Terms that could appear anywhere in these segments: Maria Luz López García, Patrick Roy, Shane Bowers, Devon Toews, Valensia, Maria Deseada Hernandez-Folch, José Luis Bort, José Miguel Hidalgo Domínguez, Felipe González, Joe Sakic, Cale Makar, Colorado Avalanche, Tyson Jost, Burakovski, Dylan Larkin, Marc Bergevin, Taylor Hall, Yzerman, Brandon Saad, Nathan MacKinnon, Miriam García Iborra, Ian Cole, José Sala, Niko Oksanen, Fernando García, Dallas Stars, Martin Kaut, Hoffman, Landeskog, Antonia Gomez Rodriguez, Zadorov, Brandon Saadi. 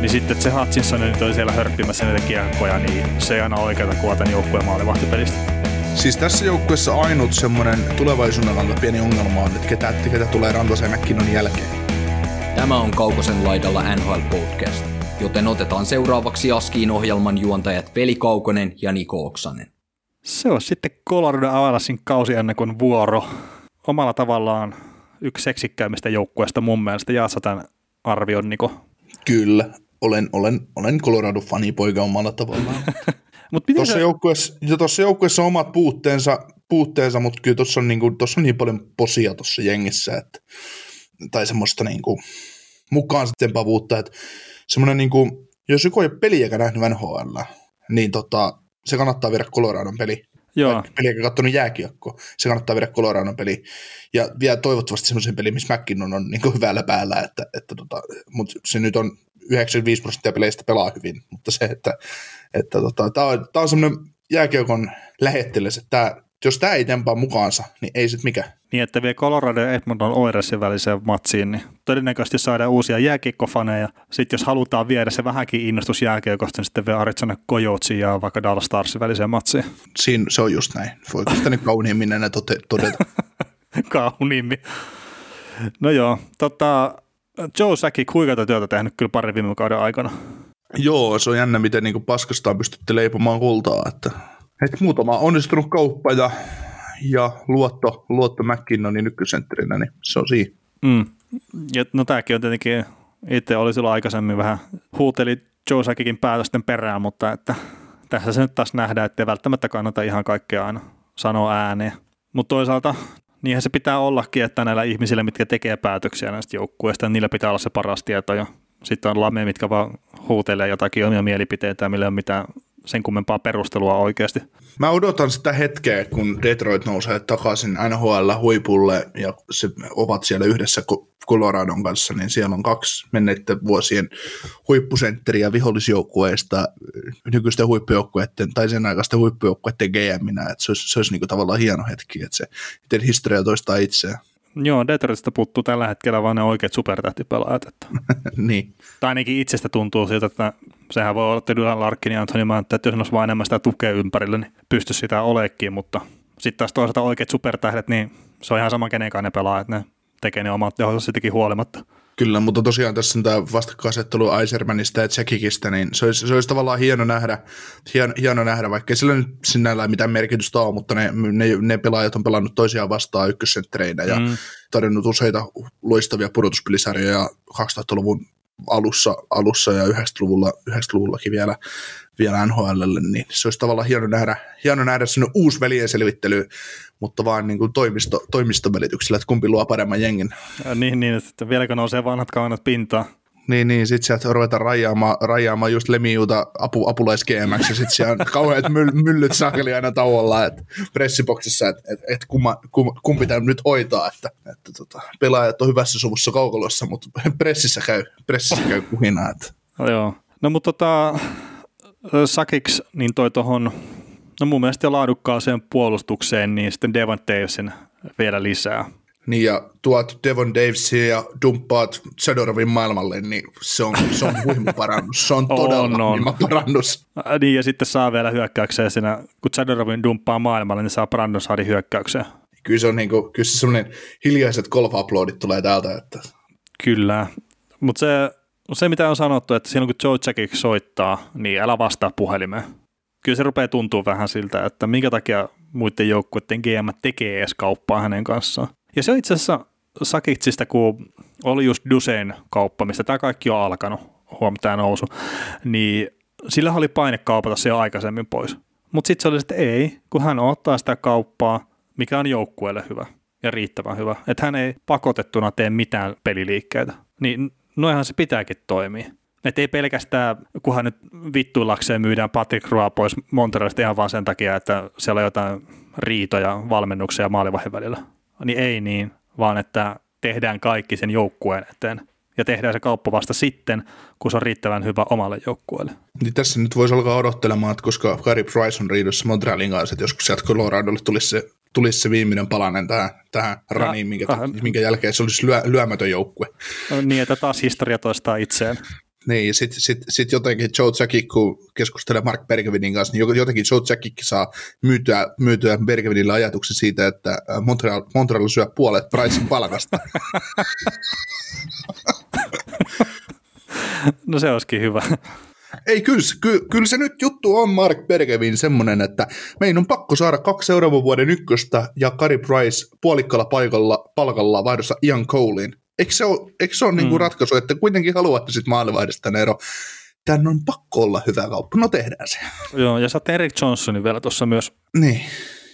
Niin sitten, että se Hutchinson oli siellä hörppimässä näitä kiekkoja, niin se ei aina oikeata kuota joukkueen maalivahtipelistä. Siis tässä joukkueessa ainut semmoinen tulevaisuuden kannalta pieni ongelma on, että ketä tulee Rantasen MacKinnon jälkeen. Tämä on Kaukosen laidalla NHL-podcast, joten otetaan seuraavaksi askiin ohjelman juontajat Veli Kaukonen ja Niko Oksanen. Se on sitten Colorado Avalancen kausi ennen kuin vuoro. Omalla tavallaan yksi seksikkäimmistä joukkueista mun mielestä. Jaatsa tämän arvion, Niko? Kyllä. Olen Colorado-fanipoika omalla tavallaan. Tuossa joukkueessa on omat puutteensa, mutta kyllä tuossa on, on niin paljon posia tuossa jengissä, että, tai semmoista niinku, mukaan sitten pavuutta, että semmoinen, niinku, jos joku ei ole peliäkään nähnyt NHL, niin se kannattaa viedä Coloradon peli. Joo. Peliäkään katsonut jääkiekkoa, se kannattaa viedä Coloradon peli. Ja vielä toivottavasti semmoisen pelin, missä MacKinnon on niinku hyvällä päällä, että mutta se nyt on 95% peleistä pelaa hyvin, mutta se, että tämä on semmoinen jääkiekon lähettiläs, että jos tämä ei tempaa mukaansa, niin ei sit mikä. Niin, että vielä Colorado ja Edmonton Oilersin väliseen matsiin, niin todennäköisesti saadaan uusia jääkiekkofaneja. Sitten jos halutaan viedä se vähänkin innostus jääkiekosta, niin sitten vielä Arizona Coyotesin ja vaikka Dallas Starsin väliseen matsiin. Siinä se on just näin. Voiko sitä nyt kauniimmin enää todeta? Kauniimmin. No joo, Joe Sakic huikata työtä tehnyt kyllä pari viime kauden aikana. Joo, se on jännä, miten niin paskastaan pystytte leipomaan kultaa. Että muutama onnistunut kauppa ja luotto MacKinnonin ykkösentterinä, niin se on siinä. Mm. No tämäkin on tietenkin, itse oli silloin aikaisemmin vähän, huuteli Joe Sakicin päätösten perään, mutta että tässä se nyt taas nähdään, ettei välttämättä kannata ihan kaikkea aina sanoa ääneen. Mutta toisaalta niinhän se pitää ollakin, että näillä ihmisillä, mitkä tekee päätöksiä näistä joukkueista, niillä pitää olla se paras tieto. Ja sitten on lameja, mitkä vaan huutelee jotakin omia mielipiteitä, millä ei ole mitään sen kummempaa perustelua oikeasti. Mä odotan sitä hetkeä, kun Detroit nousee takaisin NHL-huipulle ja se ovat siellä yhdessä Coloradon kanssa, niin siellä on kaksi menneiden vuosien huippusentteriä vihollisjoukkueista nykyisten huippujoukkueiden tai sen aikaisten huippujoukkueiden GM:nä. Että se olisi niinku tavallaan hieno hetki, että se miten historia toistaa itseään. Joo, Detroitista puuttuu tällä hetkellä vaan ne oikeat supertähtipelaajat. Niin. Tai ainakin itsestä tuntuu siltä, että sehän voi olla Dylan Larkin ja Anthony Mantha, että jos olisi vain enemmän sitä tukea ympärillä, niin pystyisi sitä oleekin, mutta sitten taas toisaalta oikeat supertähdet, niin se on ihan sama kenenkaan ne pelaajat, ne tekee ne omat tehonsa sitäkin huolimatta. Kyllä, mutta tosiaan tässä on tämä vastakkainasettelu Yzermanista ja Sakicista, niin se olisi tavallaan hieno nähdä, vaikka sillä nyt sinällään mitään merkitystä on, mutta ne pelaajat on pelannut toisiaan vastaan ykkössentterinä ja tarjonnut useita loistavia pudotuspelisarjoja 2000-luvun alussa ja 90-luvullakin vielä NHLlle, niin se olisi tavallaan hieno nähdä sinne uusi veljen selvittely, mutta vaan niin kuin toimiston välityksellä, että kumpi luo paremman jengin. Niin, että vieläkö nousee vanhat kaunat pintaan. Niin, sitten sieltä ruvetaan rajaamaan just Lemiuta apulaisGM:ksi ja sitten siellä on kauheat myllyt sakeli aina tauolla, että pressiboksissa, että kumpi tämä nyt hoitaa, että pelaajat on hyvässä suvussa kaukolossa, mutta pressissä käy kuhinaa. Joo, no mutta Sakic, niin toi tuohon, no mun mielestä laadukkaaseen puolustukseen, niin sitten Devon Toewsin vielä lisää. Niin ja tuot Devon Toews ja dumppaat Zadorovin maailmalle, niin se on huima parannus. Se on todella huima parannus. Niin ja sitten saa vielä hyökkäykseen siinä, kun Zadorovin dumppaa maailmalle, niin saa Brandon Saadin hyökkäykseen. Kyllä se on niinku, kyllä se semmoinen hiljaiset golf-uploadit tulee täältä. Että. Kyllä, mutta se mitä on sanottu, että silloin kun Joe Sakic soittaa, niin älä vastaa puhelimeen. Kyllä se rupeaa tuntua vähän siltä, että minkä takia muiden joukkueiden GM tekee edes kauppaa hänen kanssaan. Ja se on itse asiassa Sakicista, kun oli just Dusein kauppa, mistä tämä kaikki on alkanut, tämä nousu, niin sillä oli paine kaupata se jo aikaisemmin pois. Mutta sitten se oli, että ei, kun hän ottaa sitä kauppaa, mikä on joukkueelle hyvä ja riittävän hyvä. Että hän ei pakotettuna tee mitään peliliikkeitä. Niin noihan se pitääkin toimia. että ei pelkästään, kunhan nyt vittuillakseen myydään Patrick Roy pois Montrealista ihan vaan sen takia, että siellä on jotain riitoja, valmennuksia maalivahdin välillä. Niin ei niin, vaan että tehdään kaikki sen joukkueen eteen. Ja tehdään se kauppa vasta sitten, kun se on riittävän hyvä omalle joukkueelle. Niin tässä nyt voisi alkaa odottelemaan, että koska Carey Price on riidossa Montrealin kanssa, että joskus sieltä Coloradolle tulisi se viimeinen palanen tähän raniin, minkä jälkeen se olisi lyömätön joukkue. No niin, että taas historia toistaa itseään. Niin, ja sitten jotenkin Joe Sakic, kun keskustelee Marc Bergevinin kanssa, niin jotenkin Joe Sakic saa myytyä Bergevinille ajatuksen siitä, että Montreal syö puolet Pricein palkasta. No se olisikin hyvä. Ei, kyllä se nyt juttu on Marc Bergevin semmoinen, että meidän on pakko saada 2 seuraavan vuoden ykköstä ja Carey Price puolikkalla palkalla vaihdossa Ian Coleen. Eikö se ole niinku ratkaisu, että kuitenkin haluatte sitten maalivahdista tänne ero? Tän on pakko olla hyvä kauppa, no tehdään se. Joo, ja saatte Erik Johnsonin vielä tuossa myös. Niin,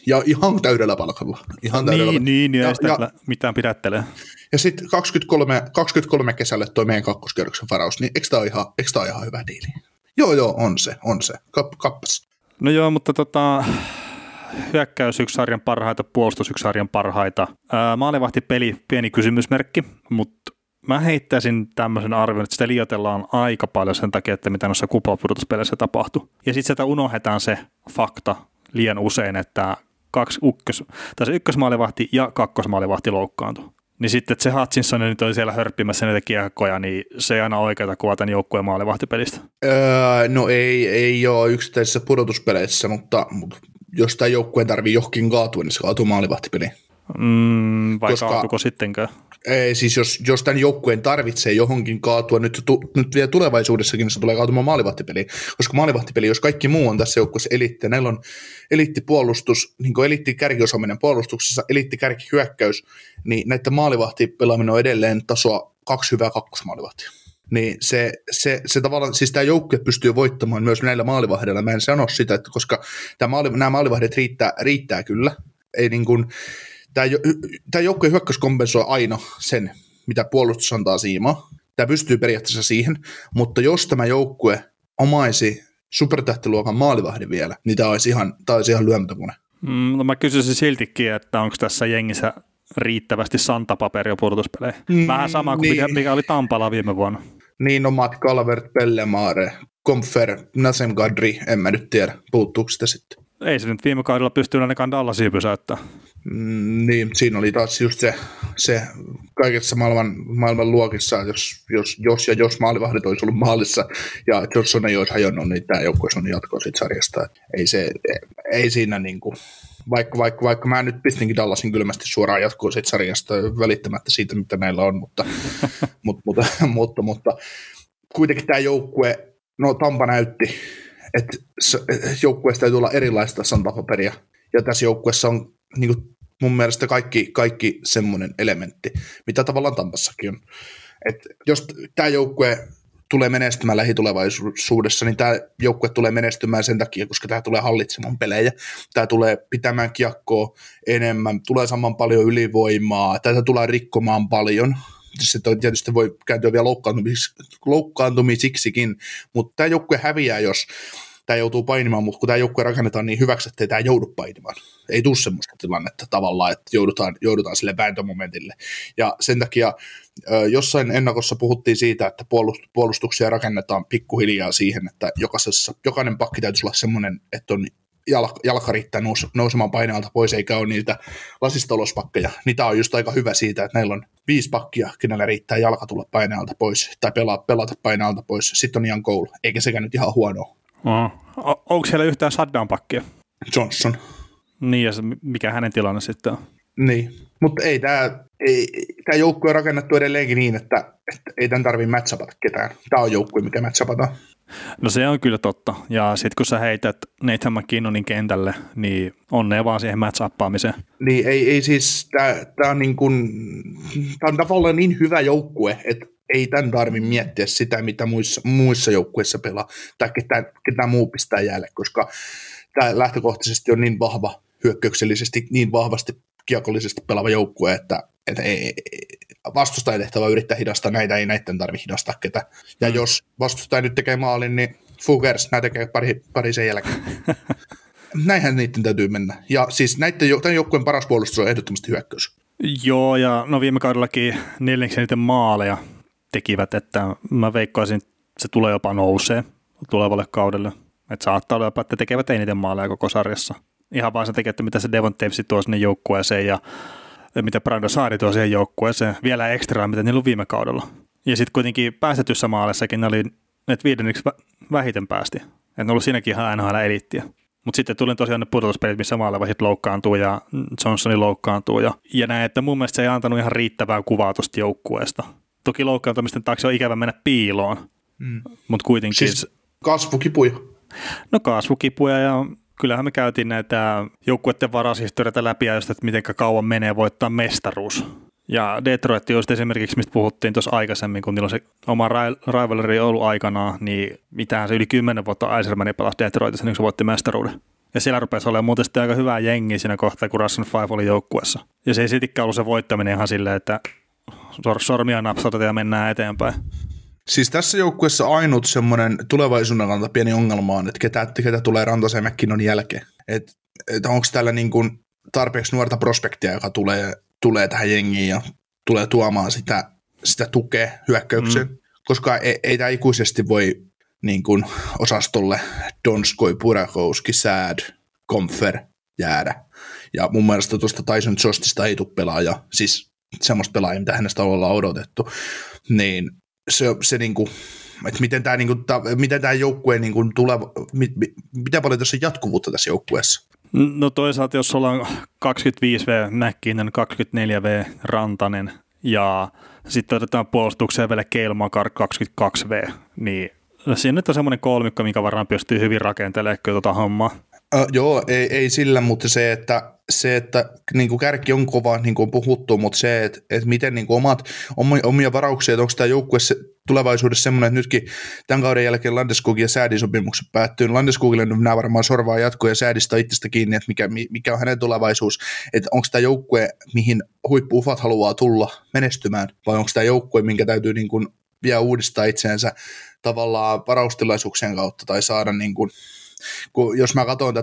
ja ihan täydellä palkalla. Niin, ja ei sitä mitään pidättelee. Ja sitten 23 kesälle toi meidän kakkoskierroksen varaus, niin eikö tämä ole ihan hyvä diili? Joo, on se. Kappas. No joo, mutta hyökkäys yksi sarjan parhaita, puolustus yksi sarjan parhaita. Maalivahtipeli, pieni kysymysmerkki, mutta mä heittäisin tämmöisen arvion, että sitä liioitellaan aika paljon sen takia, että mitä noissa kuplapudotuspeleissä tapahtui. Ja sitten sieltä unohdetaan se fakta liian usein, että se ykkösmaalivahti ja kakkosmaalivahti loukkaantui. Niin sitten, että se Hutchinson nyt oli siellä hörppimässä näitä kiekkoja, niin se ei aina oikeata kuvaa tämän joukkueen maalivahtipelistä. No ei ole yksittäisissä pudotuspeleissä, mutta jos tämä joukkue tarvii johonkin kaatua, niin se kaatuu maalivahtipeliin. Vai kaatuko sittenkään? Ei, siis jos tämän joukkueen tarvitsee johonkin kaatua, nyt vielä tulevaisuudessakin se tulee kaatumaan maalivahtipeliin, koska maalivahtipeli, jos kaikki muu on tässä joukkueessa eliitti, ja näillä on eliittipuolustus, niin kuin eliittikärkiosaaminen puolustuksessa, eliittikärkihyökkäys, niin näiden maalivahtipelaaminen on edelleen tasoa 2 hyvää kakkosmaalivahtia. Niin se tavallaan, siis tämä joukkue pystyy voittamaan myös näillä maalivahdeilla. Mä en sano sitä, että koska nämä maalivahdet riittää kyllä, ei niin kuin... Tämä joukkueen hyökkäys kompensoi aina sen, mitä puolustus antaa siimaa. Tämä pystyy periaatteessa siihen, mutta jos tämä joukkue omaisi supertähtiluokan maalivahdin vielä, niin tämä olisi ihan lyömätökone. No mä kysyisin siltikin, että onko tässä jengissä riittävästi santapaperia pudotuspeleihin. Vähän sama kuin niin. Mikä oli Tampalla viime vuonna. Niin, no Matt Calvert, Pellemaare, Comfer, Nazem Kadri, en mä nyt tiedä, puuttuuko sitä sitten. Ei se nyt viime kaudella pystynyt ainakaan Dallasia pysäyttämään. Niin, siinä oli taas just se kaikessa maailman luokissa, jos maalivahdit olisi ollut maalissa ja Johnson ei olisi hajonnut, niin tämä joukkue on jatkoa siitä sarjasta. Ei siinä niin kuin, vaikka mä nyt pistinkin Dallasin kylmästi suoraan jatkoa siitä sarjasta välittämättä siitä, mitä näillä on, mutta kuitenkin tämä joukkue, no Tampa näytti, että joukkueessa täytyy olla erilaista santapaperia ja tässä joukkueessa on niin kuin mun mielestä kaikki semmoinen elementti, mitä tavallaan Tampassakin on. Et jos tämä joukkue tulee menestymään lähitulevaisuudessa, niin tämä joukkue tulee menestymään sen takia, koska tämä tulee hallitsemaan pelejä, tämä tulee pitämään kiekkoa enemmän, tulee saman paljon ylivoimaa, tätä tulee rikkomaan paljon. Se tietysti voi kääntyä vielä loukkaantumisiksikin, mutta tämä joukkue häviää, jos tämä joutuu painimaan, mutta kun tämä joukkue rakennetaan niin hyväksi, että ei tämä joudu painimaan. Ei tule semmoista tilannetta tavallaan, että joudutaan sille vääntömomentille. Ja sen takia jossain ennakossa puhuttiin siitä, että puolustuksia rakennetaan pikkuhiljaa siihen, että jokainen pakki täytyisi olla semmoinen, että on jalka riittää nousemaan painealta pois, eikä ole niitä lasista ulospakkeja. Niitä on just aika hyvä siitä, että näillä on 5 pakkia, kenellä riittää jalka tulla painealta pois, tai pelata painealta pois. Sitten on Ian Cole, eikä sekään nyt ihan huonoa. Onko siellä yhtään shutdown pakkia? Johnson. Niin, ja mikä hänen tilanne sitten on? Niin, mutta ei tämä joukkue on rakennettu edelleenkin niin, että ei tämän tarvitse matchapata ketään. Tämä on joukkue, mikä matchapataan. No se on kyllä totta. Ja sitten kun sä heität Nathan MacKinnonin kentälle, niin onnea vaan siihen match-appaamiseen. Niin, ei siis, tämä on, niin kun, on tavallaan niin hyvä joukkue, että ei tämän tarvitse miettiä sitä, mitä muissa joukkueissa pelaa, tai ketään muu pistää jäälle, koska tämä lähtökohtaisesti on niin vahva, hyökkäyksellisesti niin vahvasti kiekollisesti pelaava joukkue, että ei, vastustajan tehtävä yrittää hidastaa näitä, ei näiden tarvitse hidastaa ketä. Ja jos vastustaja nyt tekee maalin, niin Fugers, nämä tekee pari sen jälkeen. Näinhän niiden täytyy mennä. Ja siis tämän joukkueen paras puolustus on ehdottomasti hyökkäys. Joo, ja no viime kaudellakin neljäksi niiden maaleja tekivät, että mä veikkaisin, että se tulee jopa nousee tulevalle kaudelle. Että saattaa olla jopa, että tekevät eniten maaleja koko sarjassa. Ihan vaan sen takia, että mitä se Devon Toews tuo sinne joukkueeseen ja mitä Brandon Saadi tuo siihen joukkueeseen. Vielä ekstraa, mitä niillä on viime kaudella. Ja sitten kuitenkin päästetyssä maalessakin ne oli, että viidenneksi vähiten päästi. Että ne on ollut siinäkin ihan NHL-eliittiä. Mutta sitten tuli tosiaan ne pudotuspelit, missä maalivahit loukkaantuu ja Johnsoni loukkaantuu. Ja näin, että mun mielestä se ei antanut ihan riittävää kuvaa tuosta joukkueesta. Toki loukkaantumisten taakse on ikävä mennä piiloon. Mm. Mutta kuitenkin... Siis kasvukipuja. No kasvukipuja ja... Kyllähän me käytiin näitä joukkueiden varashistoriata läpi ja just, että miten kauan menee voittaa mestaruus. Ja Detroit just esimerkiksi, mistä puhuttiin tuossa aikaisemmin, kun niillä on se oma rivalry ollut aikanaan, niin mitähän se yli 10 vuotta Yzerman pelasi Detroitissa, niin kun se voitti mestaruuden. Ja siellä rupesi olemaan muuten sitten aika hyvää jengiä siinä kohtaa, kun Russian Five oli joukkueessa. Ja se ei siltikään ollut se voittaminen ihan silleen, että sormia napsautetaan ja mennään eteenpäin. Siis tässä joukkueessa ainut semmoinen tulevaisuuden kannalta pieni ongelma on, että ketä tulee Rantasen ja MacKinnonin jälkeen. Että onko täällä niin kuin tarpeeksi nuorta prospektia, joka tulee tähän jengiin ja tulee tuomaan sitä tukea hyökkäykseen. Mm. Koska ei tämä ikuisesti voi niin kuin osastolle Donskoi, Burakovski, Sad, Komfer jäädä. Ja mun mielestä tuosta Tyson Jostista ei tule pelaaja, siis semmoista pelaajia, mitä hänestä ollaan odotettu, niin... Se niinku, että miten tämä joukkue niinku tulee, mitä paljon tässä on jatkuvuutta tässä joukkueessa? No toisaalta, jos ollaan 25V Mäkkinen, 24V Rantanen ja sitten otetaan puolustukseen vielä Cale Makar 22V, niin siinä nyt on semmoinen kolmikko, minkä varmaan pystyy hyvin rakentelemaan kyllä tuota hommaa. Joo, ei sillä, mutta se, että niinku kärki on kova, niin kuin on puhuttu, mutta se, että miten niinku omia varauksia, että onko tämä joukkue tulevaisuudessa semmoinen, että nytkin tämän kauden jälkeen Landeskogin ja Saadin sopimukset päättyy. Landeskogille nämä varmaan sorvaa jatkoa ja Saadista itsestä kiinni, että mikä on hänen tulevaisuus, että onko tämä joukkue, mihin huippu-ufat haluaa tulla menestymään, vai onko tämä joukkue, minkä täytyy niinku vielä uudistaa itseensä tavallaan varaustilaisuuksien kautta tai saada niinku... Kun jos mä katson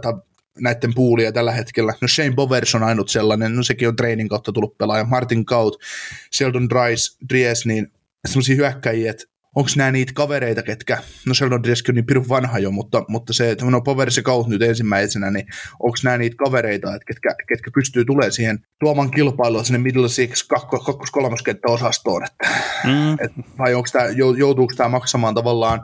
näiden poolia tällä hetkellä, no Shane Bowers on ainut sellainen, no sekin on treenin kautta tullut pelaaja, Martin Kaut, Sheldon Dries, niin semmoisia hyökkäjiä, että onko nämä niitä kavereita, ketkä, no Sheldon Dries on niin pirun vanha jo, mutta se, että no Bowers ja Kaut nyt ensimmäisenä, niin onko nämä niitä kavereita, että ketkä pystyy tulemaan siihen tuomaan kilpailua sinne middle six, kakkos-kolmoskenttä osastoon, vai joutuuko tämä maksamaan tavallaan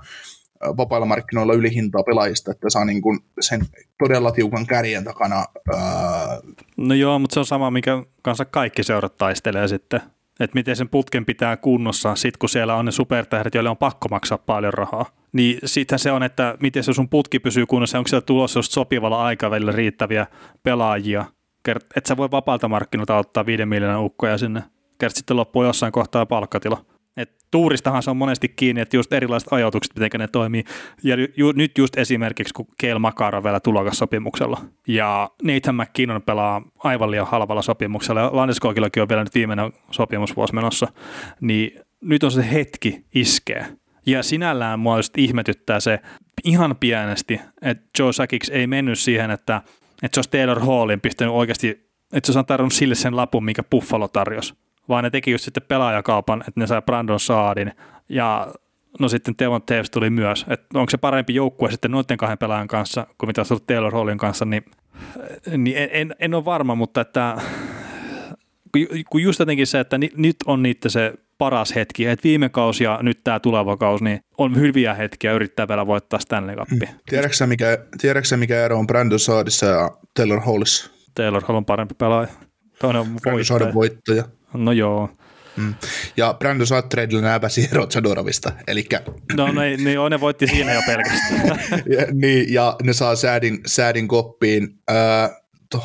vapailla markkinoilla ylihintaa pelaajista, että saa niin kuin sen todella tiukan kärjen takana. No joo, mutta se on sama, minkä kanssa kaikki seurat taistelee sitten. Että miten sen putken pitää kunnossa, sit kun siellä on ne supertähdet, joille on pakko maksaa paljon rahaa. Niin sitten se on, että miten se sun putki pysyy kunnossa, onko siellä tulossa just sopivalla aikavälillä riittäviä pelaajia. Että sä voi vapailta markkinoilta ottaa 5 miljoonan ukkoja sinne. Kerta sitten loppuu jossain kohtaa palkkatila. Et tuuristahan se on monesti kiinni, että just erilaiset ajatukset, miten ne toimii. Ja nyt just esimerkiksi, kun Cale Makar on vielä tulokassopimuksella. Ja Nathan MacKinnon pelaa aivan liian halvalla sopimuksella. Ja Landeskogillakin on vielä nyt viimeinen sopimusvuosi menossa. Niin nyt on se hetki iskeä. Ja sinällään mua just ihmetyttää se ihan pienesti, että Joe Sakic ei mennyt siihen, että se olisi Taylor Hallin pistänyt oikeasti, että se on tarjonnut sille sen lapun, minkä Buffalo tarjosi. Vaan ne teki just sitten pelaajakaupan, että ne sai Brandon Saadin ja no sitten Devon Toews tuli myös. Että onko se parempi joukkue sitten noiden 2 pelaajan kanssa kuin mitä olisi ollut Taylor Hallin kanssa, niin en ole varma, mutta että kun just jotenkin se, että nyt on niitä se paras hetki, että viime kausi ja nyt tämä tuleva kausi, niin on hyviä hetkiä yrittää vielä voittaa Stanley Cupia. Tiedätkö mikä ero on Brandon Saadissa ja Taylor Hallissa? Taylor Hall on parempi pelaaja. Brandon Saadin voittaja. No joo. Mm. Ja Brandon Saad treidillä nämä pääsi erot Zadorovista, elikkä... No, ne voitti siinä jo pelkästään. Niin, ja ne saa Saadin koppiin.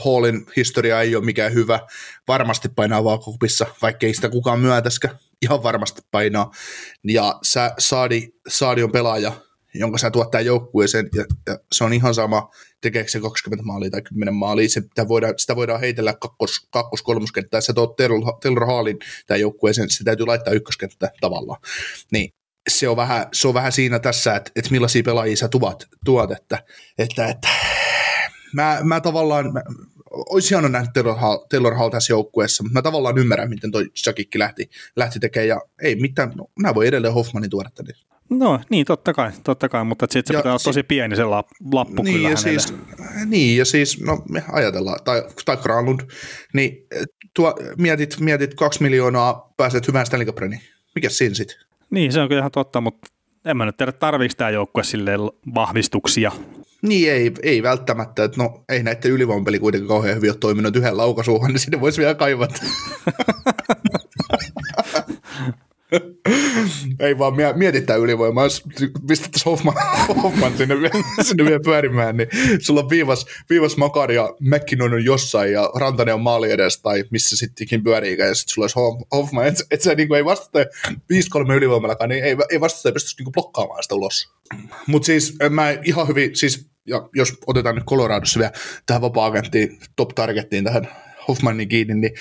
Hallin historia ei ole mikään hyvä. Varmasti painaa vaakakupissa, vaikkei sitä kukaan myötäskään. Ihan varmasti painaa. Ja Saadi on pelaaja, jonka sä tuottaa joukkueeseen, ja se on ihan sama, tekeekö se 20 maalia tai 10 maalia, sitä voidaan heitellä kakkos-kolmoskenttään, sä tuot Taylor Hallin tämän joukkueeseen, se täytyy laittaa ykköskenttään tavallaan, niin se on vähän siinä tässä, että millaisia pelaajia sä tuot, että mä tavallaan... Olisi hienoa nähdä Taylor Hall tässä joukkueessa, mutta mä tavallaan ymmärrän, miten toi Sakikki lähti tekemään, ja ei mitään, no, nämä voi edelleen Hoffmanin tuoda tänne. No niin, totta kai, mutta sitten se pitää olla tosi pieni se lappu niin, kyllä hänelle. Ja siis, no me ajatellaan, tai Granlund, niin mietit 2 miljoonaa, pääset hyvään Stanley Cupreniin, mikäs siinä sitten? Niin, se on kyllä ihan totta, mutta en mä nyt tiedä, tarviiko tämä joukkue silleen vahvistuksia. Niin, ei välttämättä. Että no, ei näiden ylivoimapeli kuitenkaan kauhean hyvin ole toiminut yhden laukaisuuhan, niin sinne voisi vielä kaivata. Ei vaan mietitään ylivoimaa, jos pistettäisiin Hoffman sinne vielä pyörimään, niin sulla on viivas Makar ja MacKinnon on jossain ja Rantanen on maali edes tai missä sittenkin pyöriikään ja sitten sulla olisi Hoffman, et sä niin kuin ei vastata 5-3 ylivoimallakaan, niin ei vastata ja pystyisi niin kuin blokkaamaan sitä ulos. Mutta siis mä ihan hyvin, siis ja jos otetaan nyt Coloradossa vielä tähän vapaa-agenttiin, top-targettiin tähän Hoffmanin kiinni, niin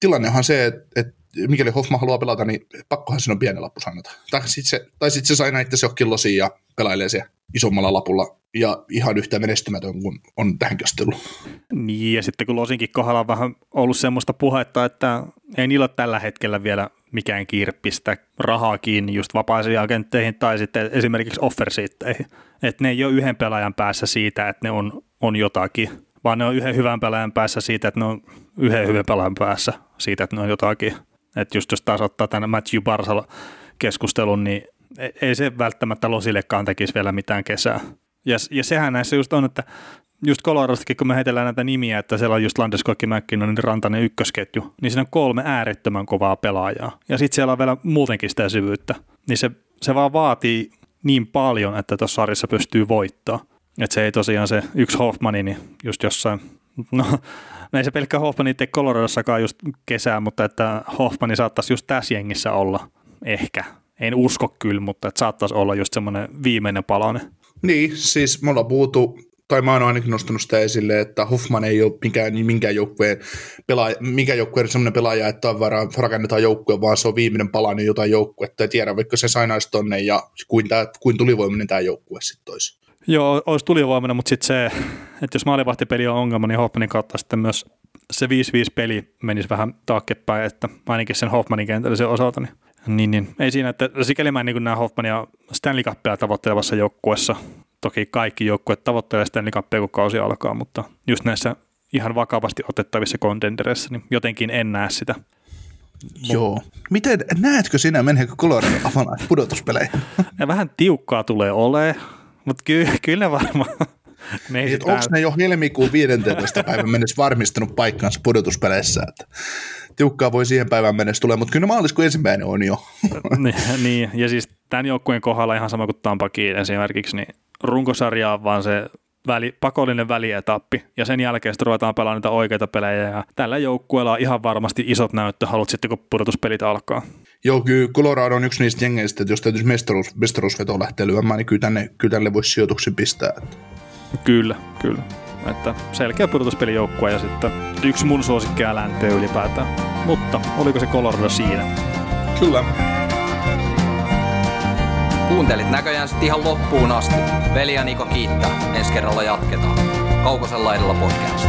tilannehan se, että mikäli Hoffman haluaa pelata, niin pakkohan sen on pienen lappu sanota. Tai sitten se sai näitä se johonkin losiin ja pelailee se isommalla lapulla ja ihan yhtä menestymätön kuin on tähänkin asti ollut. Niin, ja sitten kun losinkin kohdalla on vähän ollut semmoista puhetta, että ei niillä ole tällä hetkellä vielä mikään kiire pistää rahaa kiinni just vapaisiin agentteihin tai sitten esimerkiksi offersiitteihin. Että ne ei ole yhden pelaajan päässä siitä, että ne on jotakin, vaan ne on yhden hyvän pelaajan päässä siitä, että ne on yhden hyvän pelaajan päässä siitä, että ne on jotakin. Että just jos taas ottaa tämän Matthew Barzal-keskustelun, niin ei se välttämättä losillekaan tekisi vielä mitään kesää. Ja sehän näissä just on, että just Coloradostakin, kun me heitellään näitä nimiä, että siellä on just Landeskog, MacKinnon, niin Rantanen ykkösketju, niin siinä on 3 äärettömän kovaa pelaajaa. Ja sitten siellä on vielä muutenkin sitä syvyyttä. Niin se vaan vaatii niin paljon, että tuossa sarjassa pystyy voittaa. Että se ei tosiaan se yksi Hoffmani, niin just jossain... No, ei se pelkkä Hoffman itse Coloradossakaan just kesää, mutta että Hoffman saattaisi just tässä jengissä olla ehkä. En usko kyllä, mutta että saattaisi olla just semmoinen viimeinen palanen. Niin, siis me ollaan puhuttu, tai mä oon ainakin nostanut sitä esille, että Hoffman ei ole minkään joukkueen semmoinen pelaaja, että on varmaan rakennetaan joukkue, vaan se on viimeinen palanen jotain joukkuetta. Ja tiedä, vaikka se sainaisi tonne ja kuin tulivoiminen tämä joukkue sitten olisi. Joo, olisi tulivoiminen, mutta sitten se... Että jos maalivahtipeli on ongelma, niin Hoffmanin kautta sitten myös se 5-5 peli menisi vähän taaksepäin, että ainakin sen Hoffmanin kentällisen osalta. Niin. Ei siinä, että sikäli mä en niin näe Hoffmania Stanley Cupia tavoittelevassa joukkuessa. Toki kaikki joukkueet tavoittelee Stanley Cupia, kun kausi alkaa, mutta just näissä ihan vakavasti otettavissa kontendereissä, niin jotenkin en näe sitä. Joo. Miten, näetkö sinä, meneekö Colorado Avalanche pudotuspelejä? Vähän tiukkaa tulee olemaan, mutta kyllä varmaan... Onko ne jo helmikuun 15. päivän mennessä varmistanut paikkaansa pudotuspeleissä? Tiukkaa voi siihen päivään mennessä tulee, mutta kyllä maaliskuun 1. on jo. Niin, ja siis tämän joukkueen kohdalla ihan sama kuin Tampakin esimerkiksi, niin runkosarja on vaan se pakollinen välietappi, ja sen jälkeen sitten ruvetaan pelaamaan niitä oikeita pelejä, ja tällä joukkueella on ihan varmasti isot näyttöhalut sitten, kun pudotuspelit alkaa. Joo, kyllä Colorado on yksi niistä jengeistä, että jos täytyisi mestaruusveto lähteä lyömään, niin kyllä tänne voisi sijoituksen pistää. Kyllä. Että selkeä pudotuspelijoukkue ja sitten yksi mun suosikkia länteen ylipäätään. Mutta oliko se Colorado siinä? Kyllä. Kuuntelit näköjään sitten ihan loppuun asti. Veli ja Niko kiittää. Ensi kerralla jatketaan. Kaukosen laidalla podcast.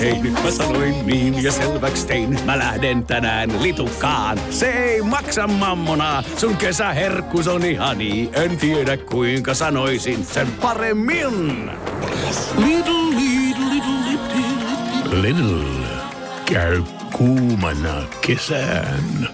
Hei, nyt mä sanoin niin ja selväks tein. Mä lähden tänään litukaan. Se ei maksa mammonaa. Sun kesäherkkus on ihani. En tiedä kuinka sanoisin sen paremmin. Little, little, little, little, little. Käy kuumana kesään.